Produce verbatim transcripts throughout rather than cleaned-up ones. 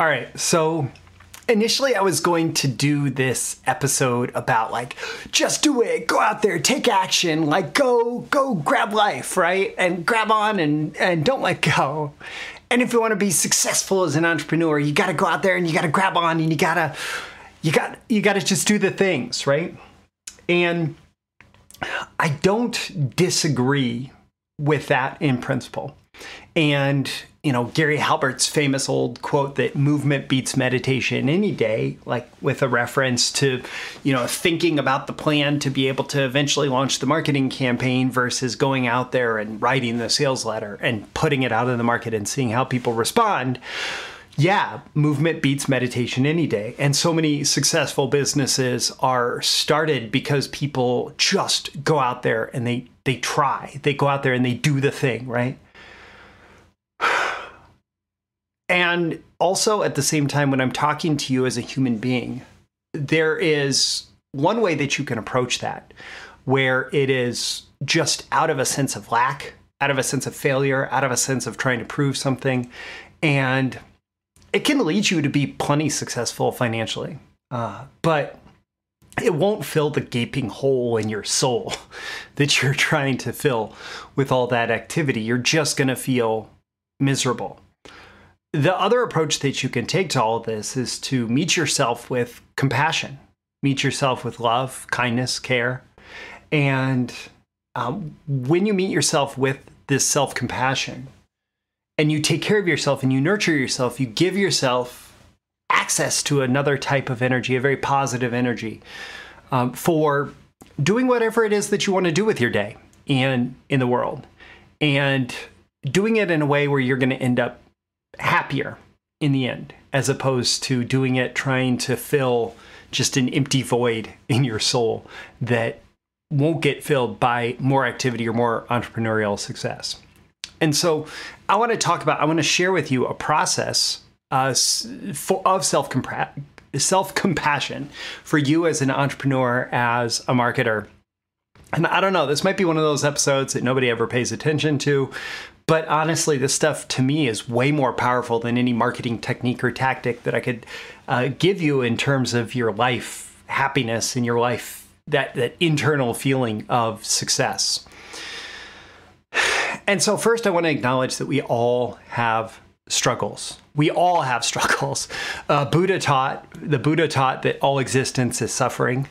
All right, so initially I was going to do this episode about like, just do it, go out there, take action, like go, go grab life, right? And grab on and, and don't let go. And if you want to be successful as an entrepreneur, you got to go out there and you got to grab on and you got to, you got, you got to just do the things, right? And I don't disagree with that in principle. And, you know, Gary Halbert's famous old quote that movement beats meditation any day, like with a reference to, you know, thinking about the plan to be able to eventually launch the marketing campaign versus going out there and writing the sales letter and putting it out in the market and seeing how people respond. Yeah, movement beats meditation any day. And so many successful businesses are started because people just go out there and they, they try. They go out there and they do the thing, right? And also at the same time, when I'm talking to you as a human being, there is one way that you can approach that, where it is just out of a sense of lack, out of a sense of failure, out of a sense of trying to prove something. And it can lead you to be plenty successful financially, uh, but it won't fill the gaping hole in your soul that you're trying to fill with all that activity. You're just going to feel miserable. The other approach that you can take to all of this is to meet yourself with compassion, meet yourself with love, kindness, care. And um, when you meet yourself with this self-compassion and you take care of yourself and you nurture yourself, you give yourself access to another type of energy, a very positive energy um, for doing whatever it is that you want to do with your day and in the world, and doing it in a way where you're going to end up happier in the end, as opposed to doing it trying to fill just an empty void in your soul that won't get filled by more activity or more entrepreneurial success. And so I want to talk about, I want to share with you a process uh, for, of self-compassion, self-compassion for you as an entrepreneur, as a marketer. And I don't know, this might be one of those episodes that nobody ever pays attention to, but honestly, this stuff to me is way more powerful than any marketing technique or tactic that I could uh, give you in terms of your life happiness and your life, that, that internal feeling of success. And so first, I want to acknowledge that we all have struggles. We all have struggles. Uh, Buddha taught, the Buddha taught that all existence is suffering,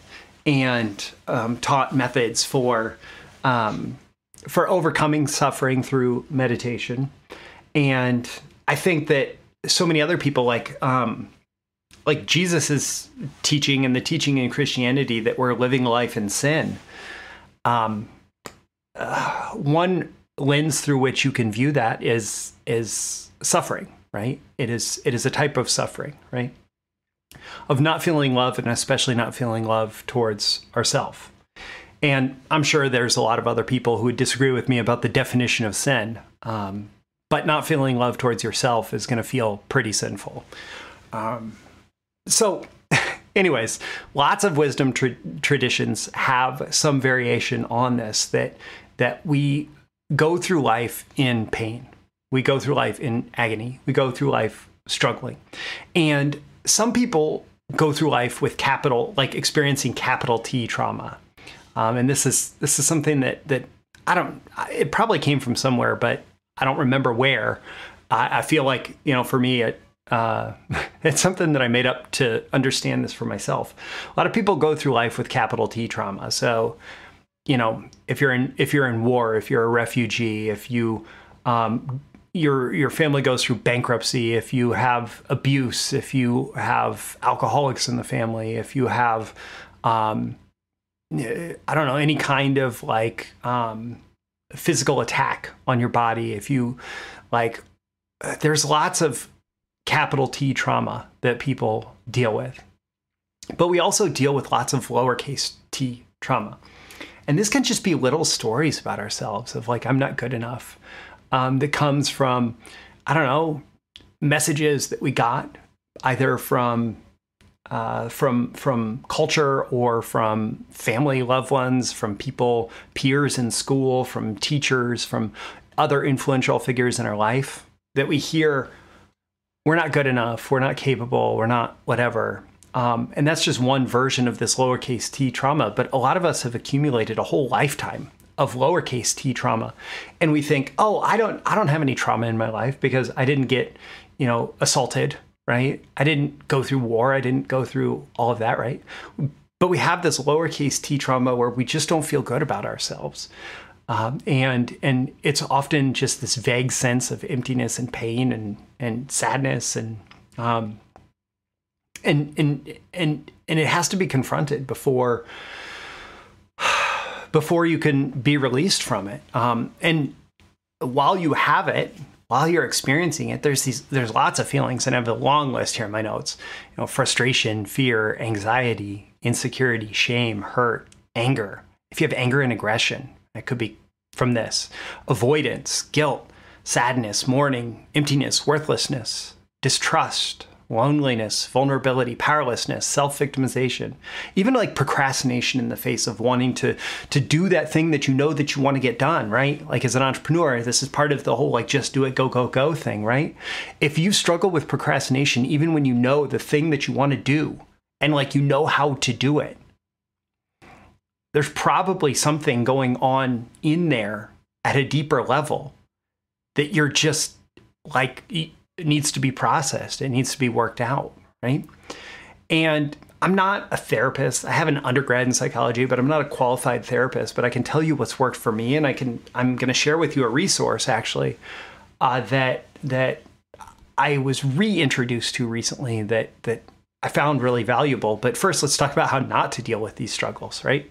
and um, taught methods for um, for overcoming suffering through meditation. And I think that so many other people, like um, like Jesus's teaching and the teaching in Christianity that we're living life in sin. Um, uh, one lens through which you can view that is is suffering, right? It is it is a type of suffering, right? Of not feeling love, and especially not feeling love towards ourselves. And I'm sure there's a lot of other people who would disagree with me about the definition of sin, um, but not feeling love towards yourself is going to feel pretty sinful. Um, so anyways, lots of wisdom tra- traditions have some variation on this, that that we go through life in pain. We go through life in agony. We go through life struggling. And some people go through life with capital, like experiencing capital T trauma. Um, and this is this is something that that I don't, it probably came from somewhere, but I don't remember where. I, I feel like, you know, for me, it, uh, it's something that I made up to understand this for myself. A lot of people go through life with capital T trauma. So, you know, if you're in, if you're in war, if you're a refugee, if you, um, Your your family goes through bankruptcy, if you have abuse, if you have alcoholics in the family, if you have, um, I don't know, any kind of like um, physical attack on your body, if you like, there's lots of capital T trauma that people deal with. But we also deal with lots of lowercase t trauma. And this can just be little stories about ourselves of like, I'm not good enough. Um, that comes from, I don't know, messages that we got either from uh, from from culture or from family, loved ones, from people, peers in school, from teachers, from other influential figures in our life, that we hear we're not good enough, we're not capable, we're not whatever. Um, and that's just one version of this lowercase t trauma. But a lot of us have accumulated a whole lifetime of lowercase t trauma. And we think, oh, I don't, I don't have any trauma in my life because I didn't get, you know, assaulted, right? I didn't go through war. I didn't go through all of that, right? But we have this lowercase t trauma where we just don't feel good about ourselves. Um, and and it's often just this vague sense of emptiness and pain and and sadness and um, and and and and it has to be confronted before before you can be released from it. Um, and while you have it, while you're experiencing it, there's these there's lots of feelings, and I have a long list here in my notes. You know, frustration, fear, anxiety, insecurity, shame, hurt, anger. If you have anger and aggression. It could be from this: avoidance, guilt, sadness, mourning, emptiness, worthlessness, distrust, loneliness, vulnerability, powerlessness, self-victimization, even like procrastination in the face of wanting to to do that thing that you know that you want to get done, right? Like as an entrepreneur, this is part of the whole like just do it, go, go, go thing, right? If you struggle with procrastination, even when you know the thing that you want to do and like you know how to do it, there's probably something going on in there at a deeper level that you're just like, it needs to be processed. It needs to be worked out, right? And I'm not a therapist. I have an undergrad in psychology, but I'm not a qualified therapist, but I can tell you what's worked for me. And I can, I'm going to share with you a resource actually uh, that, that I was reintroduced to recently that, that I found really valuable. But first, let's talk about how not to deal with these struggles, right?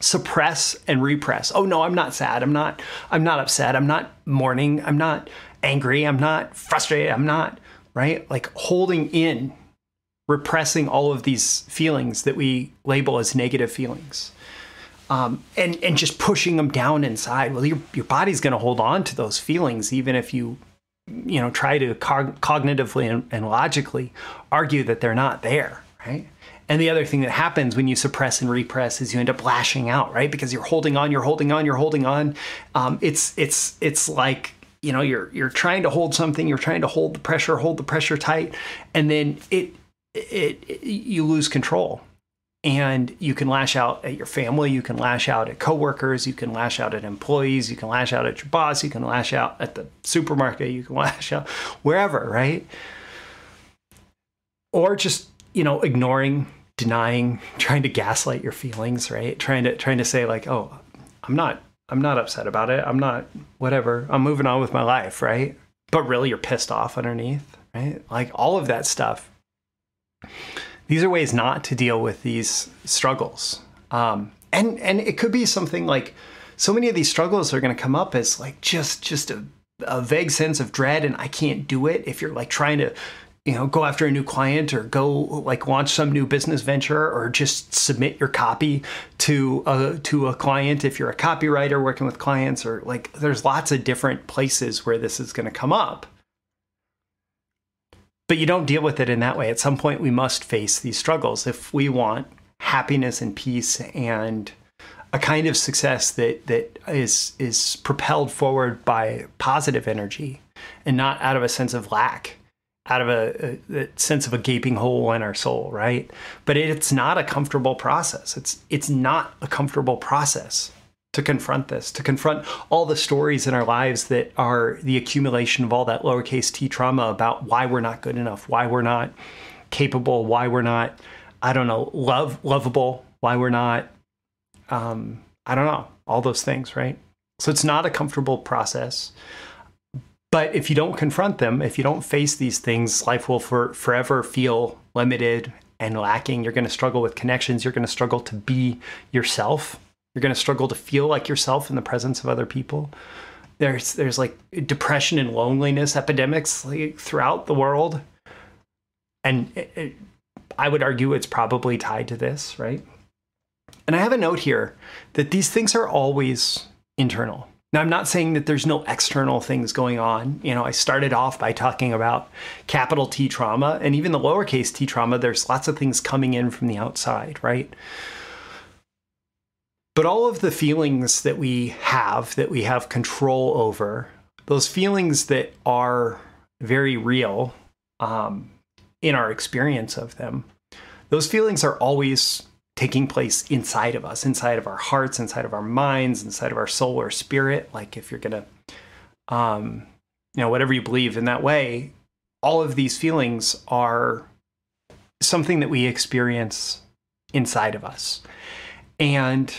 Suppress and repress. Oh no, I'm not sad. I'm not, I'm not upset. I'm not mourning. I'm not angry. I'm not frustrated. I'm not, right? Like holding in, repressing all of these feelings that we label as negative feelings. Um, and, and just pushing them down inside. Well, your, your body's going to hold on to those feelings, even if you, you know, try to cog cognitively and, and logically argue that they're not there, right? And the other thing that happens when you suppress and repress is you end up lashing out, right? Because you're holding on, you're holding on, you're holding on. Um, it's it's it's like, you know, you're you're trying to hold something, you're trying to hold the pressure, hold the pressure tight, and then it it, it you lose control, and you can lash out at your family, you can lash out at coworkers, you can lash out at employees, you can lash out at your boss, you can lash out at the supermarket, you can lash out wherever, right? Or just, you know, ignoring, denying, trying to gaslight your feelings, right? Trying to trying to say like, oh, I'm not I'm not upset about it. I'm not whatever. I'm moving on with my life, right? But really you're pissed off underneath, right? Like all of that stuff. These are ways not to deal with these struggles. Um, and and it could be something like, so many of these struggles are going to come up as like just just a, a vague sense of dread and I can't do it. If you're like trying to, you know, go after a new client or go like launch some new business venture or just submit your copy to a, to a client if you're a copywriter working with clients, or like there's lots of different places where this is going to come up. But you don't deal with it in that way. At some point, we must face these struggles if we want happiness and peace and a kind of success that that is is propelled forward by positive energy and not out of a sense of lack. Out of a, a sense of a gaping hole in our soul, right? But it, it's not a comfortable process. It's it's not a comfortable process to confront this, to confront all the stories in our lives that are the accumulation of all that lowercase t trauma about why we're not good enough, why we're not capable, why we're not, I don't know, love lovable, why we're not, um, I don't know, all those things, right? So it's not a comfortable process. But if you don't confront them, if you don't face these things, life will for, forever feel limited and lacking. You're going to struggle with connections. You're going to struggle to be yourself. You're going to struggle to feel like yourself in the presence of other people. There's there's like depression and loneliness epidemics like throughout the world. And it, it, I would argue it's probably tied to this, right? And I have a note here that these things are always internal. Now, I'm not saying that there's no external things going on. You know, I started off by talking about capital T trauma and even the lowercase t trauma. There's lots of things coming in from the outside, right? But all of the feelings that we have, that we have control over, those feelings that are very real, um, in our experience of them, those feelings are always taking place inside of us, inside of our hearts, inside of our minds, inside of our soul or spirit. Like if you're going to, um, you know, whatever you believe in that way, all of these feelings are something that we experience inside of us. And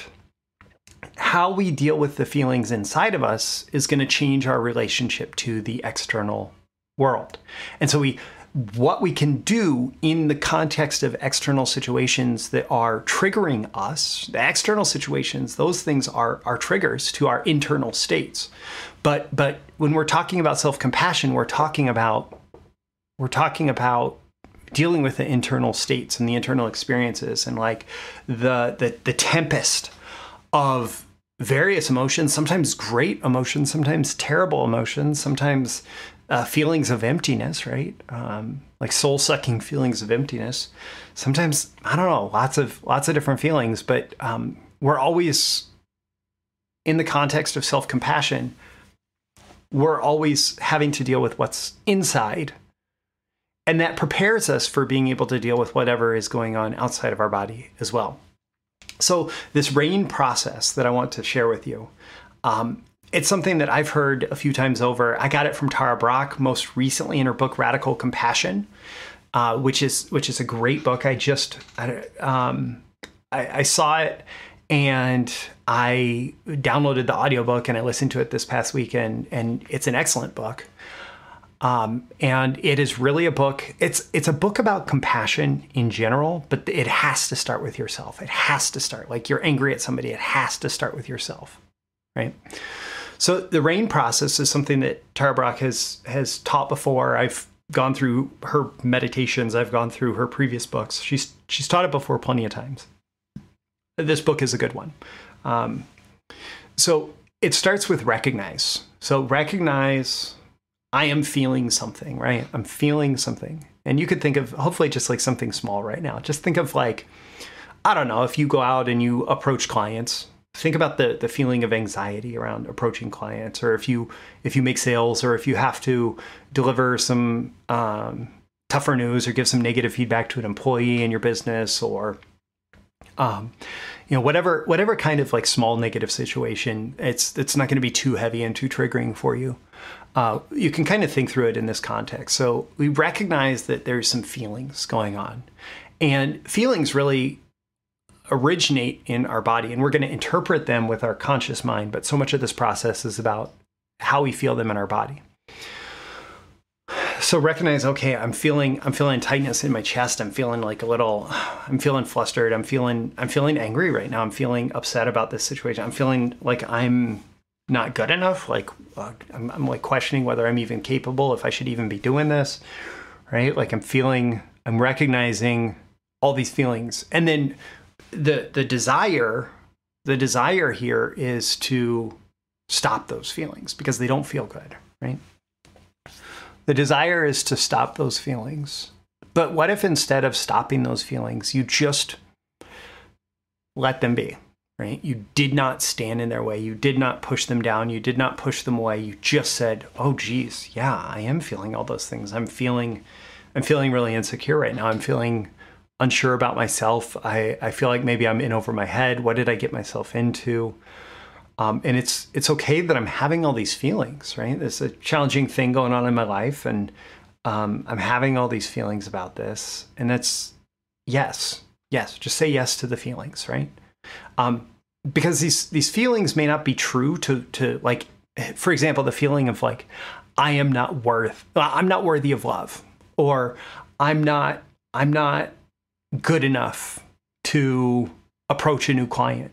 how we deal with the feelings inside of us is going to change our relationship to the external world. And so we, what we can do in the context of external situations that are triggering us, the external situations, those things are, are triggers to our internal states. But, but when we're talking about self-compassion, we're talking about, we're talking about dealing with the internal states and the internal experiences and like the, the, the tempest of various emotions, sometimes great emotions, sometimes terrible emotions, sometimes uh, feelings of emptiness, right? Um, like soul-sucking feelings of emptiness. Sometimes, I don't know, lots of, lots of different feelings, but um, we're always in the context of self-compassion. We're always having to deal with what's inside. And that prepares us for being able to deal with whatever is going on outside of our body as well. So this RAIN process that I want to share with you, um, it's something that I've heard a few times over. I got it from Tara Brach, most recently in her book, Radical Compassion, uh, which is which is a great book. I just, I, um, I, I saw it and I downloaded the audiobook and I listened to it this past weekend, and it's an excellent book. Um, and it is really a book, it's, it's a book about compassion in general, but it has to start with yourself. It has to start, like you're angry at somebody, it has to start with yourself, right? So the RAIN process is something that Tara Brach has, has taught before. I've gone through her meditations. I've gone through her previous books. She's, she's taught it before plenty of times. This book is a good one. Um, so it starts with recognize. So recognize, I am feeling something, right? I'm feeling something. And you could think of hopefully just like something small right now. Just think of like, I don't know, if you go out and you approach clients, think about the, the feeling of anxiety around approaching clients, or if you, if you make sales, or if you have to deliver some um, tougher news or give some negative feedback to an employee in your business, or um, you know, whatever, whatever kind of like small negative situation, it's, it's not going to be too heavy and too triggering for you. Uh, you can kind of think through it in this context. So we recognize that there's some feelings going on, and feelings really originate in our body, and we're going to interpret them with our conscious mind. But so much of this process is about how we feel them in our body. So recognize, okay, I'm feeling, I'm feeling tightness in my chest. I'm feeling like a little, I'm feeling flustered. I'm feeling, I'm feeling angry right now. I'm feeling upset about this situation. I'm feeling like I'm not good enough. Like uh, I'm, I'm like questioning whether I'm even capable, if I should even be doing this, right? Like I'm feeling, I'm recognizing all these feelings. And then the, the desire, the desire here is to stop those feelings because they don't feel good, right? The desire is to stop those feelings. But what if instead of stopping those feelings, you just let them be? Right? You did not stand in their way. You did not push them down. You did not push them away. You just said, oh, geez, yeah, I am feeling all those things. I'm feeling, I'm feeling really insecure right now. I'm feeling unsure about myself. I, I feel like maybe I'm in over my head. What did I get myself into? Um, and it's, it's okay that I'm having all these feelings, right? There's a challenging thing going on in my life, and um, I'm having all these feelings about this. And that's yes, yes. Just say yes to the feelings, right? Um, because these, these feelings may not be true to, to like, for example, the feeling of like, I am not worth, I'm not worthy of love, or I'm not, I'm not good enough to approach a new client.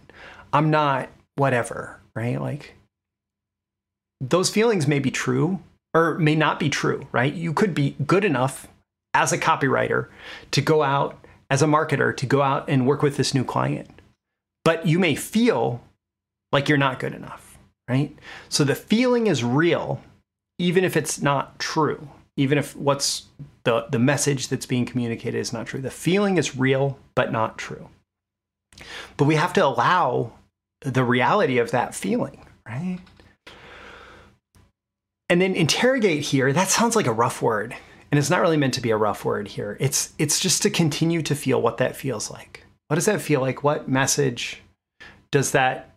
I'm not whatever, right? Like those feelings may be true or may not be true, right? You could be good enough as a copywriter to go out as a marketer, to go out and work with this new client. But you may feel like you're not good enough, right? So the feeling is real, even if it's not true, even if what's the, the message that's being communicated is not true. The feeling is real, but not true. But we have to allow the reality of that feeling, right? And then interrogate here. That sounds like a rough word. And it's not really meant to be a rough word here. It's, it's just to continue to feel what that feels like. What does that feel like? What message does that,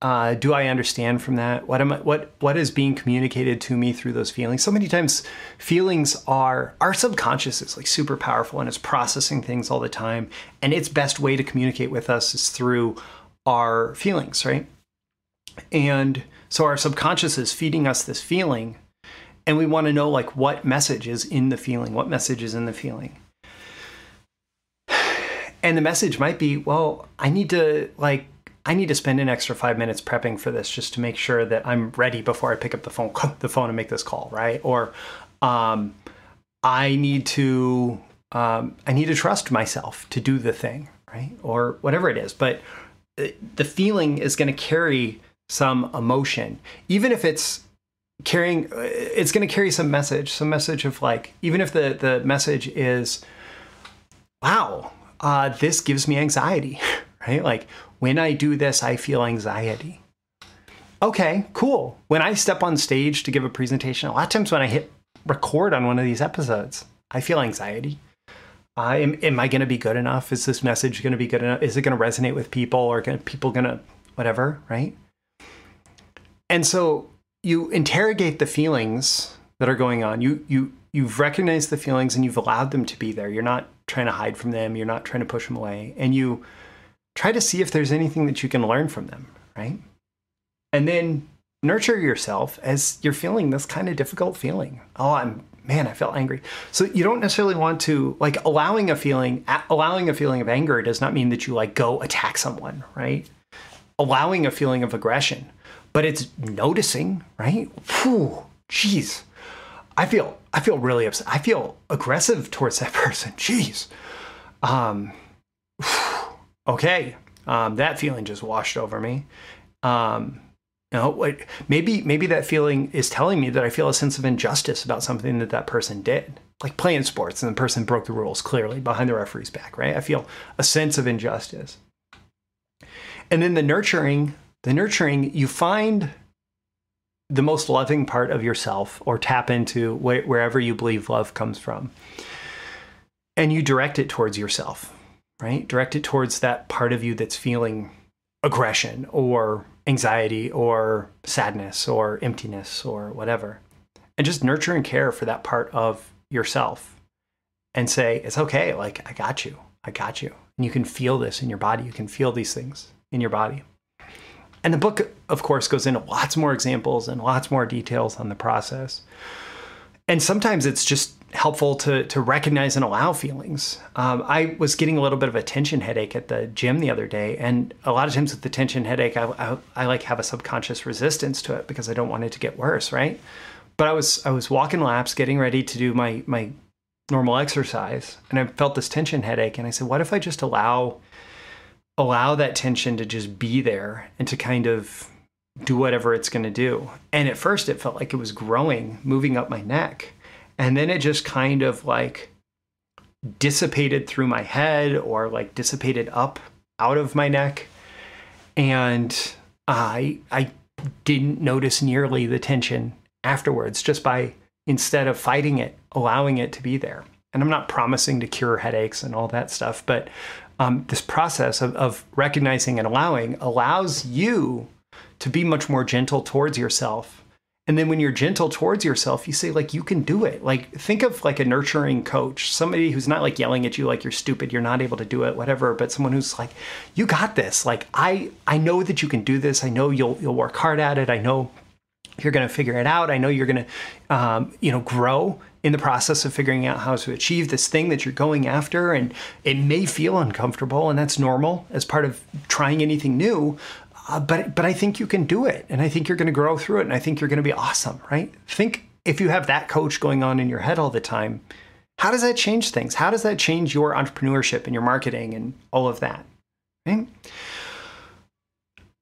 uh, do I understand from that? What am I, what, what is being communicated to me through those feelings? So many times feelings are, our subconscious is like super powerful and it's processing things all the time. And its best way to communicate with us is through our feelings, right? And so our subconscious is feeding us this feeling, and we want to know like what message is in the feeling, what message is in the feeling. And the message might be, well, I need to like, I need to spend an extra five minutes prepping for this just to make sure that I'm ready before I pick up the phone, the phone and make this call, right? Or um, I need to, um, I need to trust myself to do the thing, right? Or whatever it is. But the feeling is going to carry some emotion, even if it's carrying, it's going to carry some message, some message of like, even if the, the message is, wow, uh, this gives me anxiety, right? Like when I do this, I feel anxiety. Okay, cool. When I step on stage to give a presentation, a lot of times when I hit record on one of these episodes, I feel anxiety. Uh, am, am I going to be good enough? Is this message going to be good enough? Is it going to resonate with people, or are people going to whatever, right? And so you interrogate the feelings that are going on. You, you, you've recognized the feelings and you've allowed them to be there. You're not trying to hide from them. You're not trying to push them away. And you try to see if there's anything that you can learn from them, right? And then nurture yourself as you're feeling this kind of difficult feeling. Oh, I'm man, I felt angry. So you don't necessarily want to, like allowing a feeling, allowing a feeling of anger does not mean that you like go attack someone, right? Allowing a feeling of aggression, but it's noticing, right? Whew, jeez, I feel, I feel really upset. I feel aggressive towards that person. Jeez. Um, whew, okay. Um, that feeling just washed over me. Um, No, maybe maybe that feeling is telling me that I feel a sense of injustice about something that that person did, like playing sports and the person broke the rules clearly behind the referee's back, right? I feel a sense of injustice. And then the nurturing, the nurturing, you find the most loving part of yourself, or tap into wh- wherever you believe love comes from, and you direct it towards yourself, right? Direct it towards that part of you that's feeling aggression or anxiety or sadness or emptiness or whatever, and just nurture and care for that part of yourself and say, it's okay. Like, I got you, I got you. And you can feel this in your body. You can feel these things in your body. And the book, of course, goes into lots more examples and lots more details on the process. And sometimes it's just helpful to, to recognize and allow feelings. Um, I was getting a little bit of a tension headache at the gym the other day. And a lot of times with the tension headache, I, I, I like have a subconscious resistance to it because I don't want it to get worse, right? But I was I was walking laps, getting ready to do my, my normal exercise. And I felt this tension headache. And I said, what if I just allow, allow that tension to just be there and to kind of do whatever it's going to do? And at first it felt like it was growing, moving up my neck. And then it just kind of like dissipated through my head, or like dissipated up out of my neck. And I, I didn't notice nearly the tension afterwards, just by, instead of fighting it, allowing it to be there. And I'm not promising to cure headaches and all that stuff, but um, this process of, of recognizing and allowing allows you to be much more gentle towards yourself. And then when you're gentle towards yourself, you say like, you can do it. Like, think of like a nurturing coach, somebody who's not like yelling at you, like you're stupid, you're not able to do it, whatever, but someone who's like, you got this. Like, I, I know that you can do this. I know you'll, you'll work hard at it. I know you're going to figure it out. I know you're going to, um, you know, grow in the process of figuring out how to achieve this thing that you're going after. And it may feel uncomfortable, and that's normal as part of trying anything new. Uh, but but I think you can do it, and I think you're going to grow through it, and I think you're going to be awesome, right? Think, if you have that coach going on in your head all the time, how does that change things? How does that change your entrepreneurship and your marketing and all of that, right?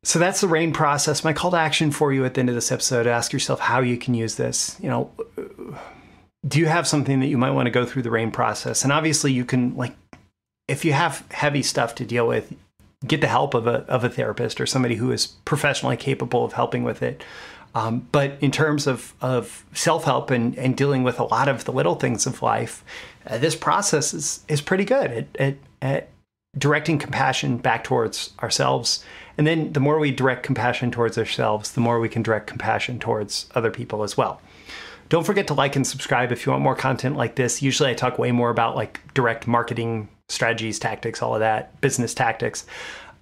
So that's the RAIN process. My call to action for you at the end of this episode, ask yourself how you can use this. You know, do you have something that you might want to go through the RAIN process? And obviously you can, like, if you have heavy stuff to deal with, get the help of a, of a therapist or somebody who is professionally capable of helping with it. Um, but in terms of, of self-help and, and dealing with a lot of the little things of life, uh, this process is, is pretty good at, at, at directing compassion back towards ourselves. And then the more we direct compassion towards ourselves, the more we can direct compassion towards other people as well. Don't forget to like and subscribe if you want more content like this. Usually I talk way more about like direct marketing strategies, tactics, all of that, business tactics.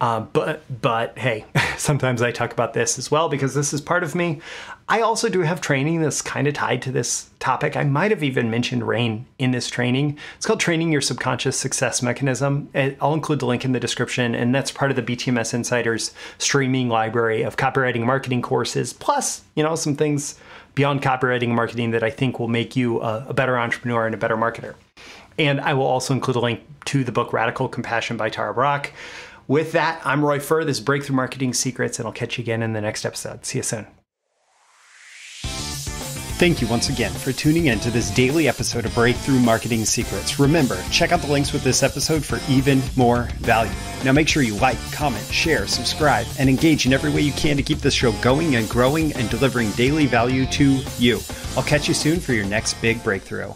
Uh, but, but hey, sometimes I talk about this as well because this is part of me. I also do have training that's kind of tied to this topic. I might have even mentioned RAIN in this training. It's called Training Your Subconscious Success Mechanism. I'll include the link in the description, and that's part of the B T M S Insider's streaming library of copywriting and marketing courses, plus, you know, some things beyond copywriting and marketing that I think will make you a, a better entrepreneur and a better marketer. And I will also include a link to the book Radical Compassion by Tara Brach. With that, I'm Roy Furr. This is Breakthrough Marketing Secrets, and I'll catch you again in the next episode. See you soon. Thank you once again for tuning in to this daily episode of Breakthrough Marketing Secrets. Remember, check out the links with this episode for even more value. Now make sure you like, comment, share, subscribe, and engage in every way you can to keep this show going and growing and delivering daily value to you. I'll catch you soon for your next big breakthrough.